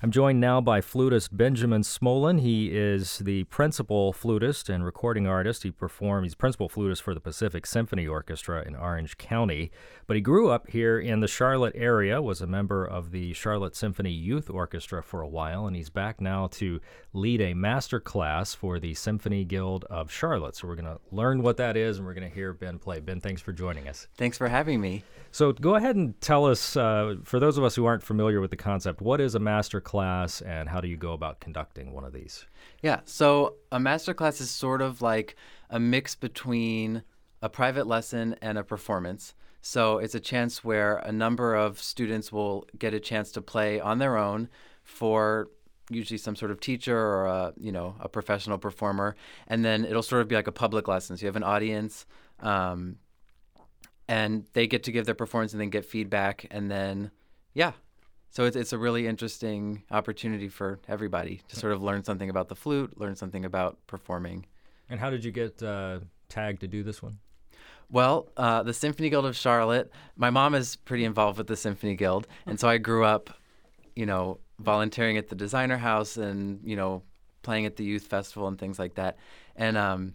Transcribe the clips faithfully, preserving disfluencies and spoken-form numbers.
I'm joined now by flutist Benjamin Smolen. He is the principal flutist and recording artist. He performed, he's principal flutist for the Pacific Symphony Orchestra in Orange County, but he grew up here in the Charlotte area, was a member of the Charlotte Symphony Youth Orchestra for a while, and he's back now to lead a master class for the Symphony Guild of Charlotte. So we're going to learn what that is, and we're going to hear Ben play. Ben, thanks for joining us. Thanks for having me. So go ahead and tell us, uh, for those of us who aren't familiar with the concept, what is a master class and how do you go about conducting one of these? Yeah, so a master class is sort of like a mix between a private lesson and a performance. So it's a chance where a number of students will get a chance to play on their own for usually some sort of teacher or a, you know, a professional performer. And then it'll sort of be like a public lesson. So you have an audience, um, and they get to give their performance and then get feedback. And then, yeah. So it's it's a really interesting opportunity for everybody to sort of learn something about the flute, learn something about performing. And how did you get uh, tagged to do this one? Well, uh, the Symphony Guild of Charlotte, my mom is pretty involved with the Symphony Guild. And so I grew up, you know, volunteering at the designer house and, you know, playing at the youth festival and things like that. And um,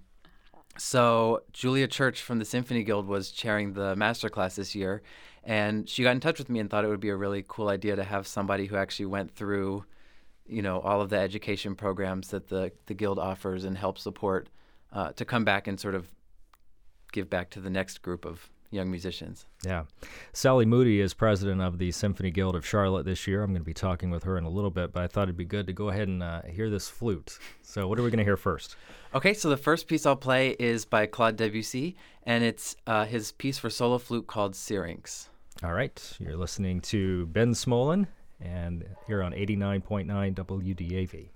so Julia Church from the Symphony Guild was chairing the master class this year. And she got in touch with me and thought it would be a really cool idea to have somebody who actually went through, you know, all of the education programs that the, the Guild offers and help support uh, to come back and sort of give back to the next group of young musicians. Yeah. Sally Moody is president of the Symphony Guild of Charlotte this year. I'm going to be talking with her in a little bit, but I thought it'd be good to go ahead and uh, hear this flute. So what are we going to hear first? Okay, so the first piece I'll play is by Claude Debussy, and it's uh, his piece for solo flute called Syrinx. All right, you're listening to Ben Smolen, and here on eighty-nine point nine W D A V.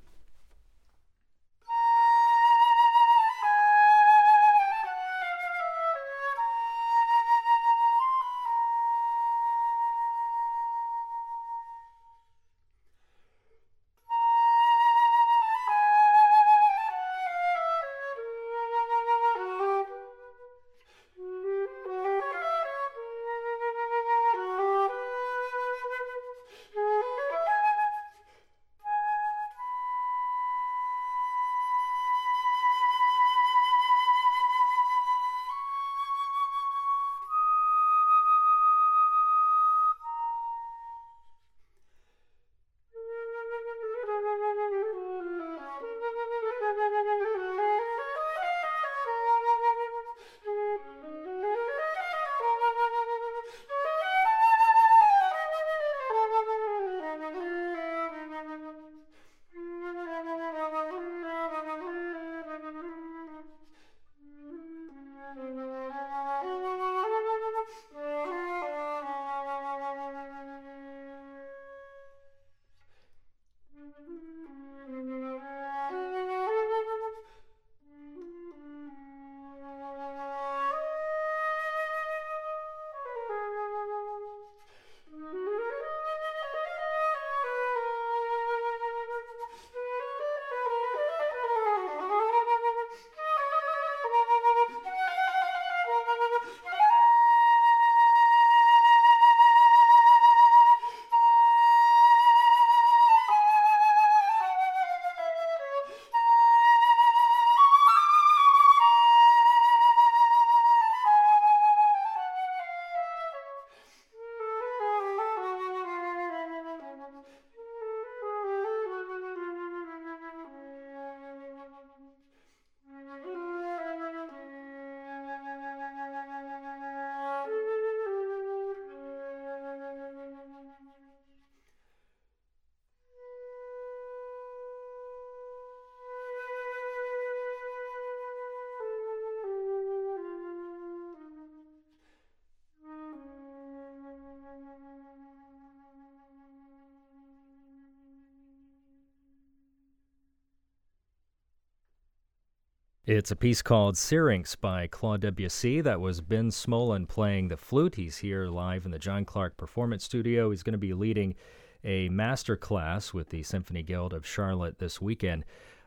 It's a piece called Syrinx by Claude Debussy. That was Ben Smolen playing the flute. He's here live in the John Clark Performance Studio. He's going to be leading a master class with the Symphony Guild of Charlotte this weekend.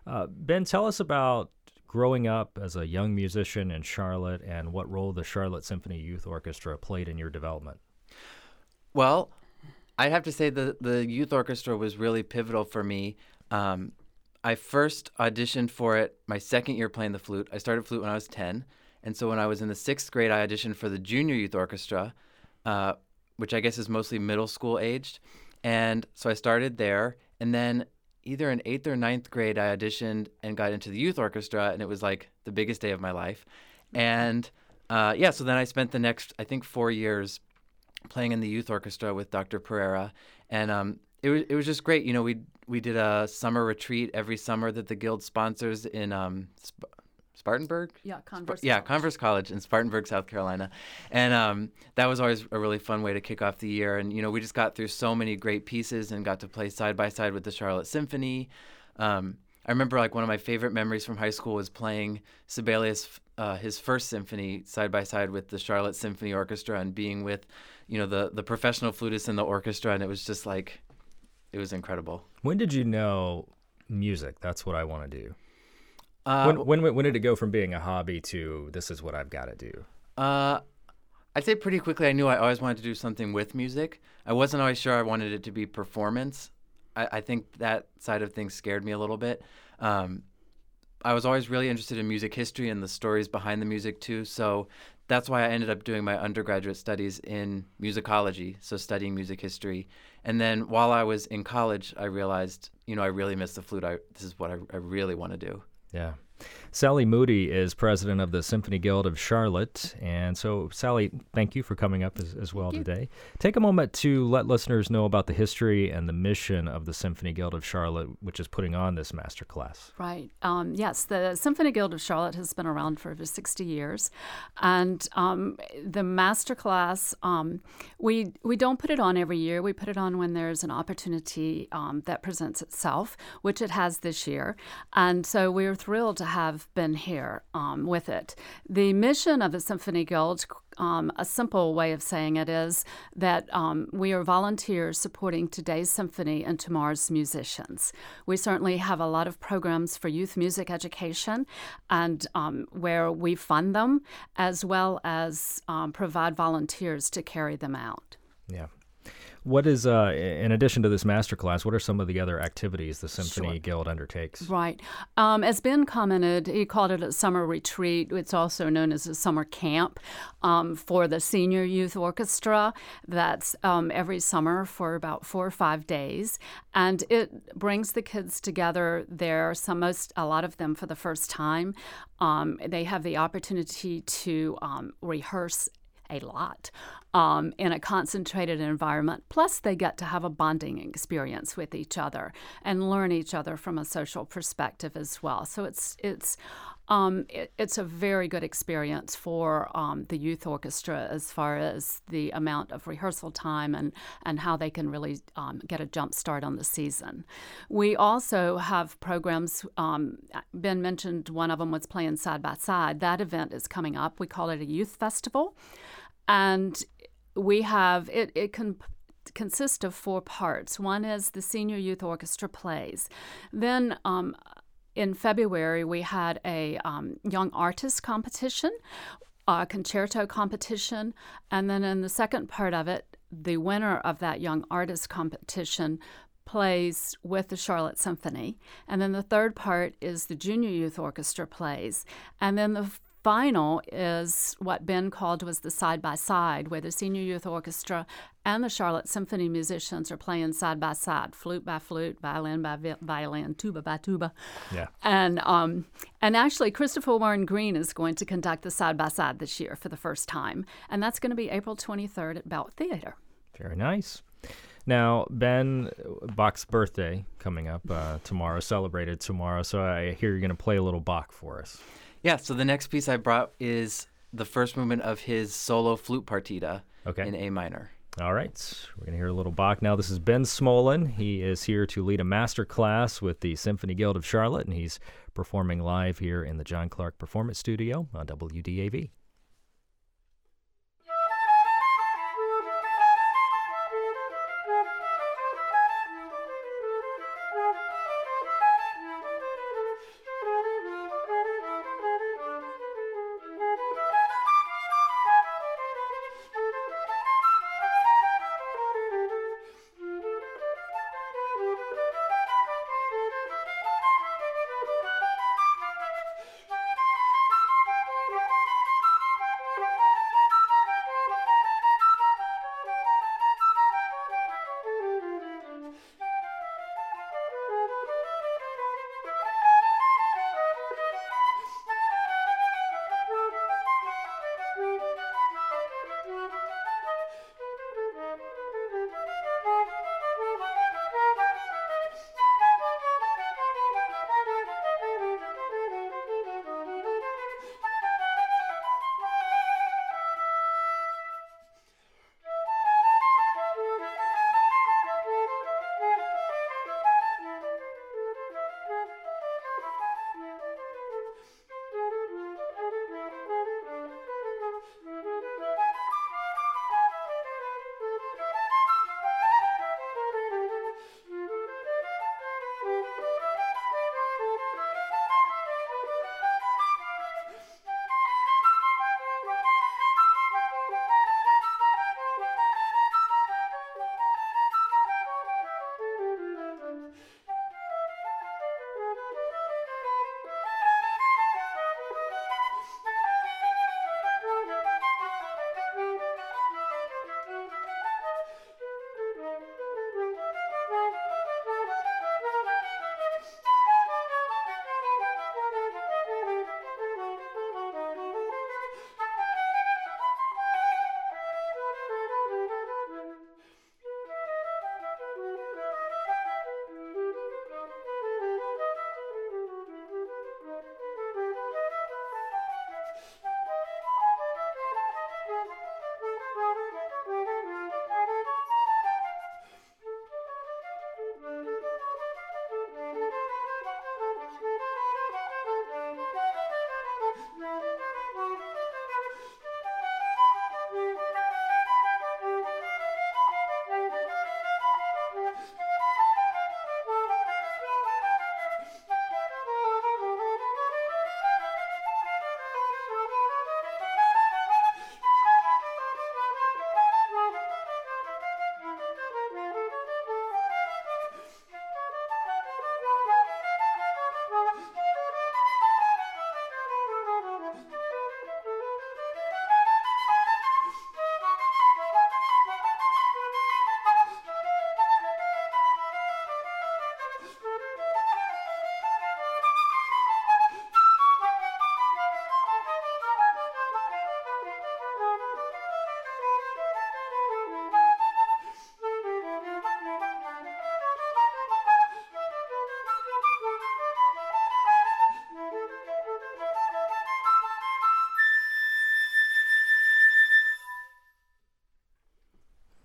Uh, Ben, tell us about growing up as a young musician in Charlotte and what role the Charlotte Symphony Youth Orchestra played in your development. Well, I have to say the, the youth orchestra was really pivotal for me. Um, I first auditioned for it my second year playing the flute. I started flute when I was ten. And so when I was in the sixth grade, I auditioned for the junior youth orchestra, uh, which I guess is mostly middle school aged. And so I started there. And then either in eighth or ninth grade, I auditioned and got into the youth orchestra. And it was like the biggest day of my life. And uh, yeah, so then I spent the next, I think, four years playing in the youth orchestra with Doctor Pereira. And um, it was it was just great. You know, we we did a summer retreat every summer that the Guild sponsors in um, Sp- Spartanburg? Yeah, Converse Sp- Yeah, Converse College in Spartanburg, South Carolina. And um, that was always a really fun way to kick off the year. And, you know, we just got through so many great pieces and got to play side by side with the Charlotte Symphony. Um, I remember, like, one of my favorite memories from high school was playing Sibelius, uh, his first symphony, side by side with the Charlotte Symphony Orchestra and being with, you know, the, the professional flutists in the orchestra. And it was just like, it was incredible. When did you know music? That's what I want to do. Uh, when, when when did it go from being a hobby to this is what I've got to do? Uh, I'd say pretty quickly I knew I always wanted to do something with music. I wasn't always sure I wanted it to be performance. I, I think that side of things scared me a little bit. Um, I was always really interested in music history and the stories behind the music too. So that's why I ended up doing my undergraduate studies in musicology, so studying music history. And then while I was in college, I realized, you know, I really miss the flute. I, this is what I, I really want to do. Yeah. Sally Moody is president of the Symphony Guild of Charlotte. And so, Sally, thank you for coming up as, as well today. Take a moment to let listeners know about the history and the mission of the Symphony Guild of Charlotte, which is putting on this masterclass. Right. Um, yes, the Symphony Guild of Charlotte has been around for over sixty years. And um, the masterclass, um, we, we don't put it on every year. We put it on when there's an opportunity um, that presents itself, which it has this year. And so we're thrilled to have been here um, with it. The mission of the Symphony Guild, um, a simple way of saying it is that um, we are volunteers supporting today's symphony and tomorrow's musicians. We certainly have a lot of programs for youth music education and um, where we fund them as well as um, provide volunteers to carry them out. Yeah. What is, uh, in addition to this masterclass, what are some of the other activities the Symphony sure. Guild undertakes? Right. Um, as Ben commented, he called it a summer retreat. It's also known as a summer camp um, for the Senior Youth Orchestra. That's um, every summer for about four or five days. And it brings the kids together there, some, most, a lot of them for the first time. Um, they have the opportunity to um, rehearse a lot um, in a concentrated environment. Plus, they get to have a bonding experience with each other and learn each other from a social perspective as well. So it's it's um, it, it's a very good experience for um, the youth orchestra as far as the amount of rehearsal time and, and how they can really um, get a jump start on the season. We also have programs. Um, Ben mentioned one of them was Playing Side by Side. That event is coming up. We call it a youth festival. And we have, it, it can consist of four parts. One is the Senior Youth Orchestra plays. Then um, in February, we had a um, young artist competition, a concerto competition. And then in the second part of it, the winner of that young artist competition plays with the Charlotte Symphony. And then the third part is the Junior Youth Orchestra plays. And then the final is what Ben called was the side-by-side, where the Senior Youth Orchestra and the Charlotte Symphony musicians are playing side-by-side, flute by flute, violin by violin, tuba by tuba. Yeah. And um, and actually, Christopher Warren Green is going to conduct the side-by-side this year for the first time, and that's going to be April twenty-third at Belt Theater. Very nice. Now, Ben, Bach's birthday coming up uh, tomorrow, celebrated tomorrow, so I hear you're going to play a little Bach for us. Yeah, so the next piece I brought is the first movement of his solo flute partita okay. in A minor. All right, we're going to hear a little Bach now. This is Ben Smolen. He is here to lead a master class with the Symphony Guild of Charlotte, and he's performing live here in the John Clark Performance Studio on W D A V.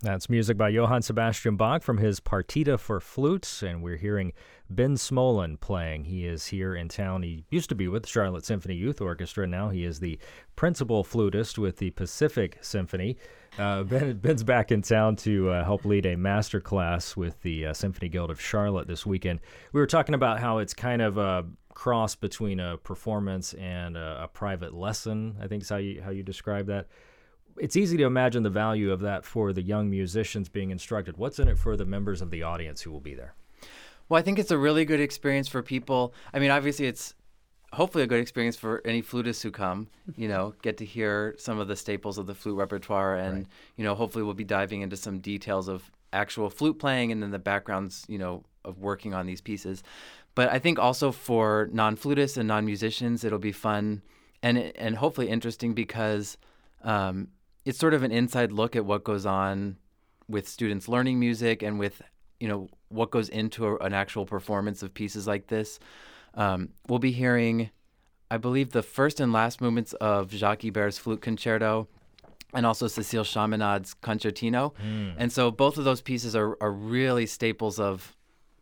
That's music by Johann Sebastian Bach from his Partita for Flutes, and we're hearing Ben Smolen playing. He is here in town. He used to be with Charlotte Symphony Youth Orchestra. Now he is the principal flutist with the Pacific Symphony. Uh, ben, Ben's back in town to uh, help lead a master class with the uh, Symphony Guild of Charlotte this weekend. We were talking about how it's kind of a cross between a performance and a, a private lesson, I think is how you, how you describe that. It's easy to imagine the value of that for the young musicians being instructed. What's in it for the members of the audience who will be there? Well, I think it's a really good experience for people. I mean, obviously, it's hopefully a good experience for any flutists who come, you know, get to hear some of the staples of the flute repertoire. And, right. you know, hopefully we'll be diving into some details of actual flute playing and then the backgrounds, you know, of working on these pieces. But I think also for non-flutists and non-musicians, it'll be fun and, and hopefully interesting because um, – it's sort of an inside look at what goes on with students learning music and with, you know, what goes into a, an actual performance of pieces like this. Um, we'll be hearing, I believe, the first and last movements of Jacques Ibert's Flute Concerto and also Cécile Chaminade's Concertino. Mm. And so both of those pieces are, are really staples of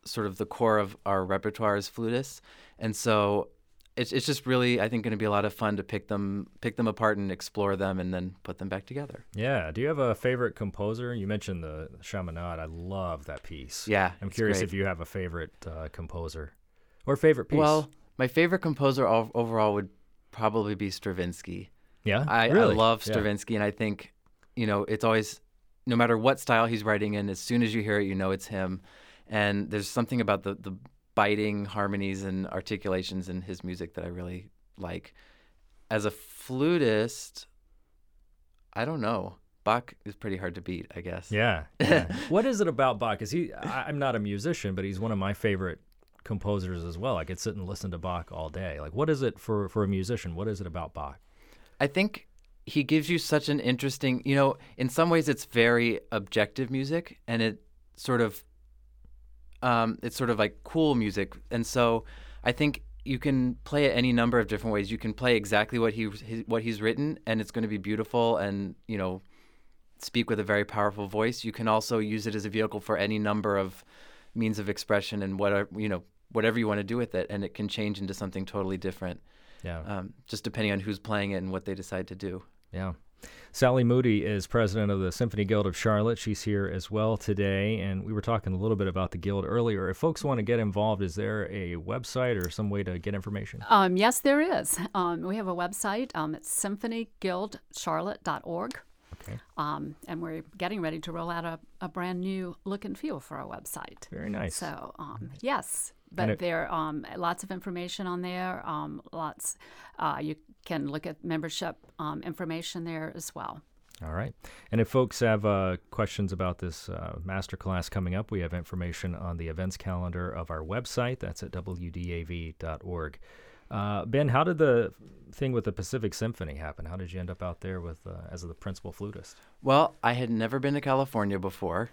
sort of the core of our repertoire as flutists. And so It's it's just really, I think, going to be a lot of fun to pick them pick them apart and explore them and then put them back together. Yeah. Do you have a favorite composer? You mentioned the Chaminade. I love that piece. Yeah. I'm curious great. if you have a favorite uh, composer or favorite piece. Well, my favorite composer ov- overall would probably be Stravinsky. Yeah? I, really? I love Stravinsky, yeah. And I think, you know, it's always, no matter what style he's writing in, as soon as you hear it, you know it's him. And there's something about the the... biting harmonies and articulations in his music that I really like. As a flutist, I don't know. Bach is pretty hard to beat, I guess. Yeah. yeah. What is it about Bach? Is he? I'm not a musician, but he's one of my favorite composers as well. I could sit and listen to Bach all day. Like, what is it for, for a musician? What is it about Bach? I think he gives you such an interesting, you know, in some ways it's very objective music, and it sort of Um, it's sort of like cool music. And so I think you can play it any number of different ways. You can play exactly what he his, what he's written, and it's going to be beautiful and, you know, speak with a very powerful voice. You can also use it as a vehicle for any number of means of expression and whatever, you know, whatever you want to do with it. And it can change into something totally different, yeah. um, just depending on who's playing it and what they decide to do. Yeah. Sally Moody is president of the Symphony Guild of Charlotte. She's here as well today, and we were talking a little bit about the Guild earlier. If folks want to get involved, is there a website or some way to get information? Um, yes, there is. Um, we have a website. Um, it's symphony guild charlotte dot org, okay. um, and we're getting ready to roll out a, a brand new look and feel for our website. Very nice. So, um, yes, but it, there are um, lots of information on there, um, lots uh, you can look at membership um, information there as well. All right. And if folks have uh, questions about this uh, masterclass coming up, we have information on the events calendar of our website. That's at w dav dot org. Uh, Ben, how did the thing with the Pacific Symphony happen? How did you end up out there with uh, as the principal flutist? Well, I had never been to California before.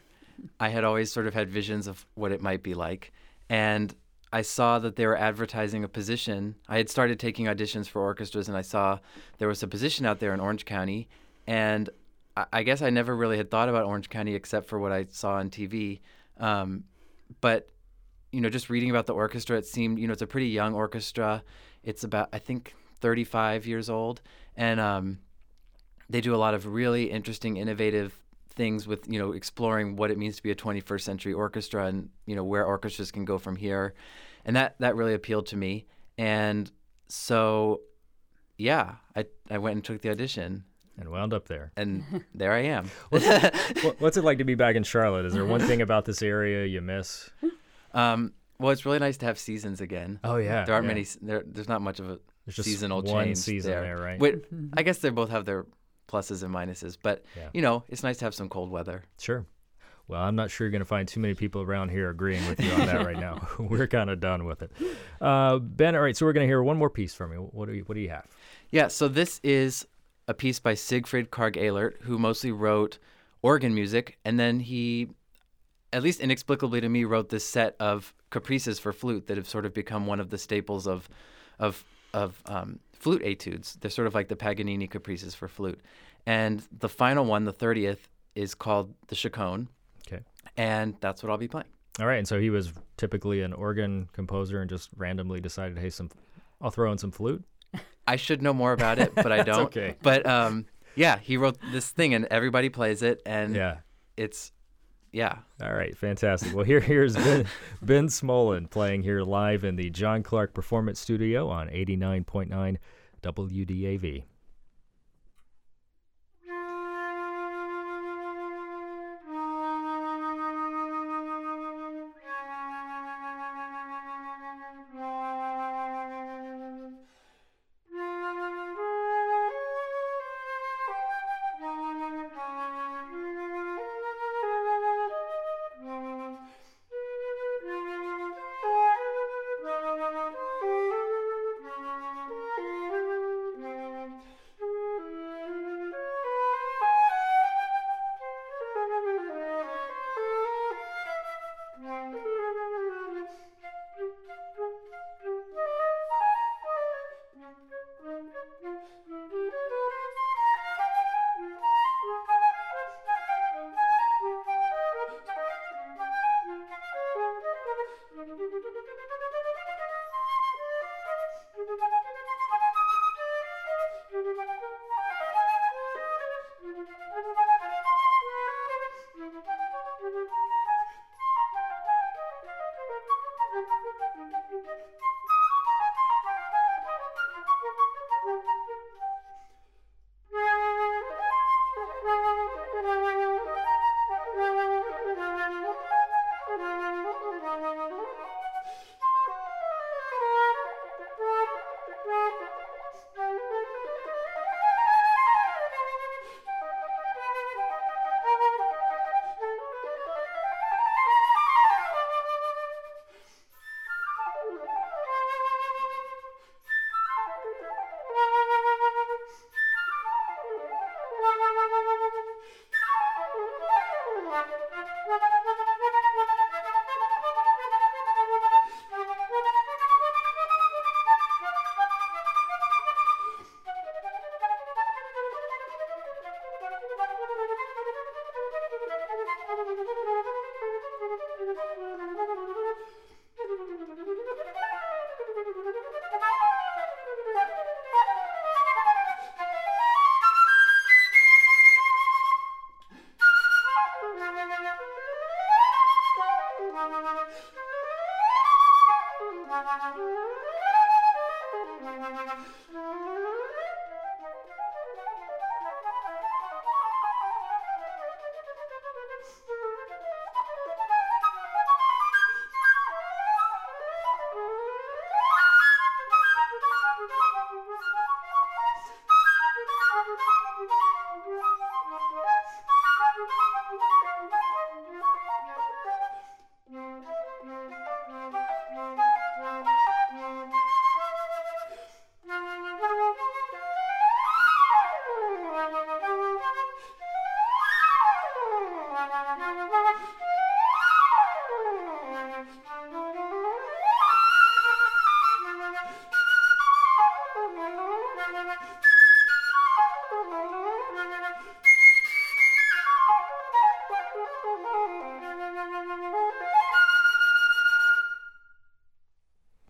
I had always sort of had visions of what it might be like. And I saw that they were advertising a position. I had started taking auditions for orchestras, and I saw there was a position out there in Orange County. And I, I guess I never really had thought about Orange County except for what I saw on T V. Um, but, you know, just reading about the orchestra, it seemed, you know, it's a pretty young orchestra. It's about, I think, thirty-five years old. And um, they do a lot of really interesting, innovative things with, you know, exploring what it means to be a twenty-first century orchestra and, you know, where orchestras can go from here. And that, that really appealed to me. And so, yeah, I, I went and took the audition. And wound up there. And there I am. What's it, what's it like to be back in Charlotte? Is there one thing about this area you miss? Um, well, it's really nice to have seasons again. Oh, yeah. There aren't yeah. many, there, there's not much of a there's just seasonal change one season there, there right? Wait, I guess they both have their pluses and minuses, but yeah. you know, it's nice to have some cold weather. Sure. Well, I'm not sure you're going to find too many people around here agreeing with you on that right now. We're kind of done with it. Uh, Ben, all right, so we're going to hear one more piece from you. What do you, what do you have? Yeah, so this is a piece by Siegfried Karg-Ellert, who mostly wrote organ music, and then he, at least inexplicably to me, wrote this set of caprices for flute that have sort of become one of the staples of of of um, flute etudes. They're sort of like the Paganini caprices for flute. And the final one, the thirtieth, is called the Chaconne. Okay. And that's what I'll be playing. All right. And so he was typically an organ composer and just randomly decided, hey, some, I'll throw in some flute. I should know more about it, but I don't. Okay. But um, yeah, he wrote this thing and everybody plays it. And yeah. it's, yeah. All right. Fantastic. Well, here here's Ben, Ben Smolen playing here live in the John Clark Performance Studio on eighty-nine point nine W D A V.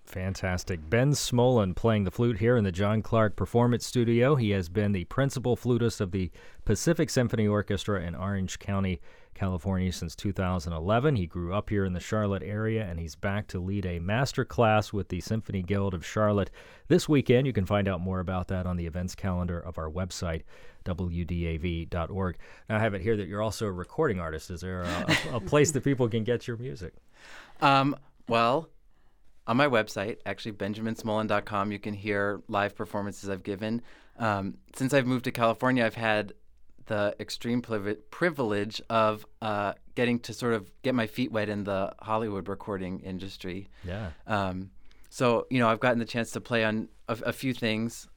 Fantastic. Ben Smolen playing the flute here in the John Clark Performance Studio. He has been the principal flutist of the Pacific Symphony Orchestra in Orange County, California since two thousand eleven. He grew up here in the Charlotte area, and he's back to lead a master class with the Symphony Guild of Charlotte this weekend. You can find out more about that on the events calendar of our website, W D A V dot org. Now I have it here that you're also a recording artist. Is there a, a place that people can get your music? Um, well... On my website, actually, benjamin smolen dot com, you can hear live performances I've given. Um, since I've moved to California, I've had the extreme pliv- privilege of uh, getting to sort of get my feet wet in the Hollywood recording industry. Yeah. Um, so, you know, I've gotten the chance to play on a, a few things.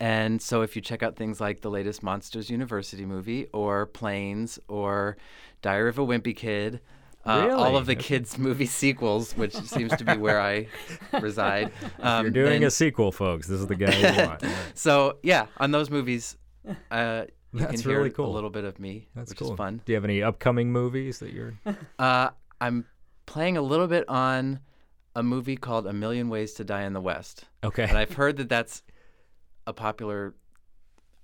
And so if you check out things like the latest Monsters University movie or Planes or Diary of a Wimpy Kid, Uh, really? All of the kids' movie sequels, which seems to be where I reside. Um, You're doing then, a sequel, folks. This is the guy you want. So, yeah, on those movies, uh, You That's can hear really cool. a little bit of me, That's which cool. is fun. Do you have any upcoming movies that you're... uh, I'm playing a little bit on a movie called A Million Ways to Die in the West. Okay. And I've heard that that's a popular...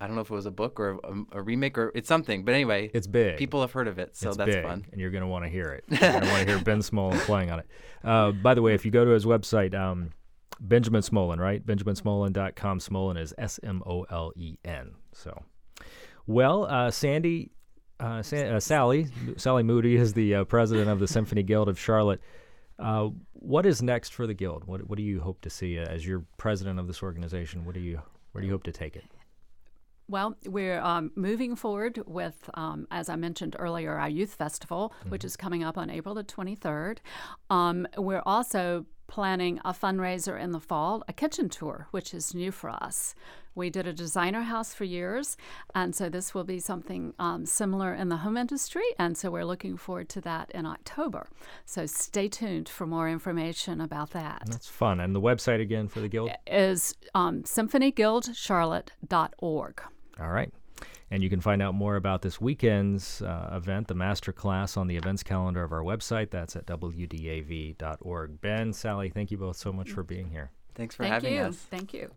I don't know if it was a book or a, a remake or it's something, but anyway, it's big. People have heard of it, so it's that's big, fun. And you're going to want to hear it. You're going to want to hear Ben Smolen playing on it. Uh, by the way, if you go to his website, um, Benjamin Smolen, right? Benjamin Smolen dot com. Smolen is S M O L E N. So, well, uh, Sandy, uh, San, uh, Sally, Sally Moody is the uh, president of the Symphony Guild of Charlotte. Uh, what is next for the Guild? What What do you hope to see uh, as you're president of this organization? What do you Where do you hope to take it? Well, we're um, moving forward with, um, as I mentioned earlier, our youth festival, mm-hmm. which is coming up on April the twenty-third. Um, we're also planning a fundraiser in the fall, a kitchen tour, which is new for us. We did a designer house for years, and so this will be something um, similar in the home industry, and so we're looking forward to that in October. So stay tuned for more information about that. That's fun. And the website again for the Guild? Is um, symphony guild charlotte dot org. All right. And you can find out more about this weekend's uh, event, the masterclass, on the events calendar of our website. That's at W D A V dot org. Ben, Sally, thank you both so much for being here. Thanks for thank having you. us. Thank you.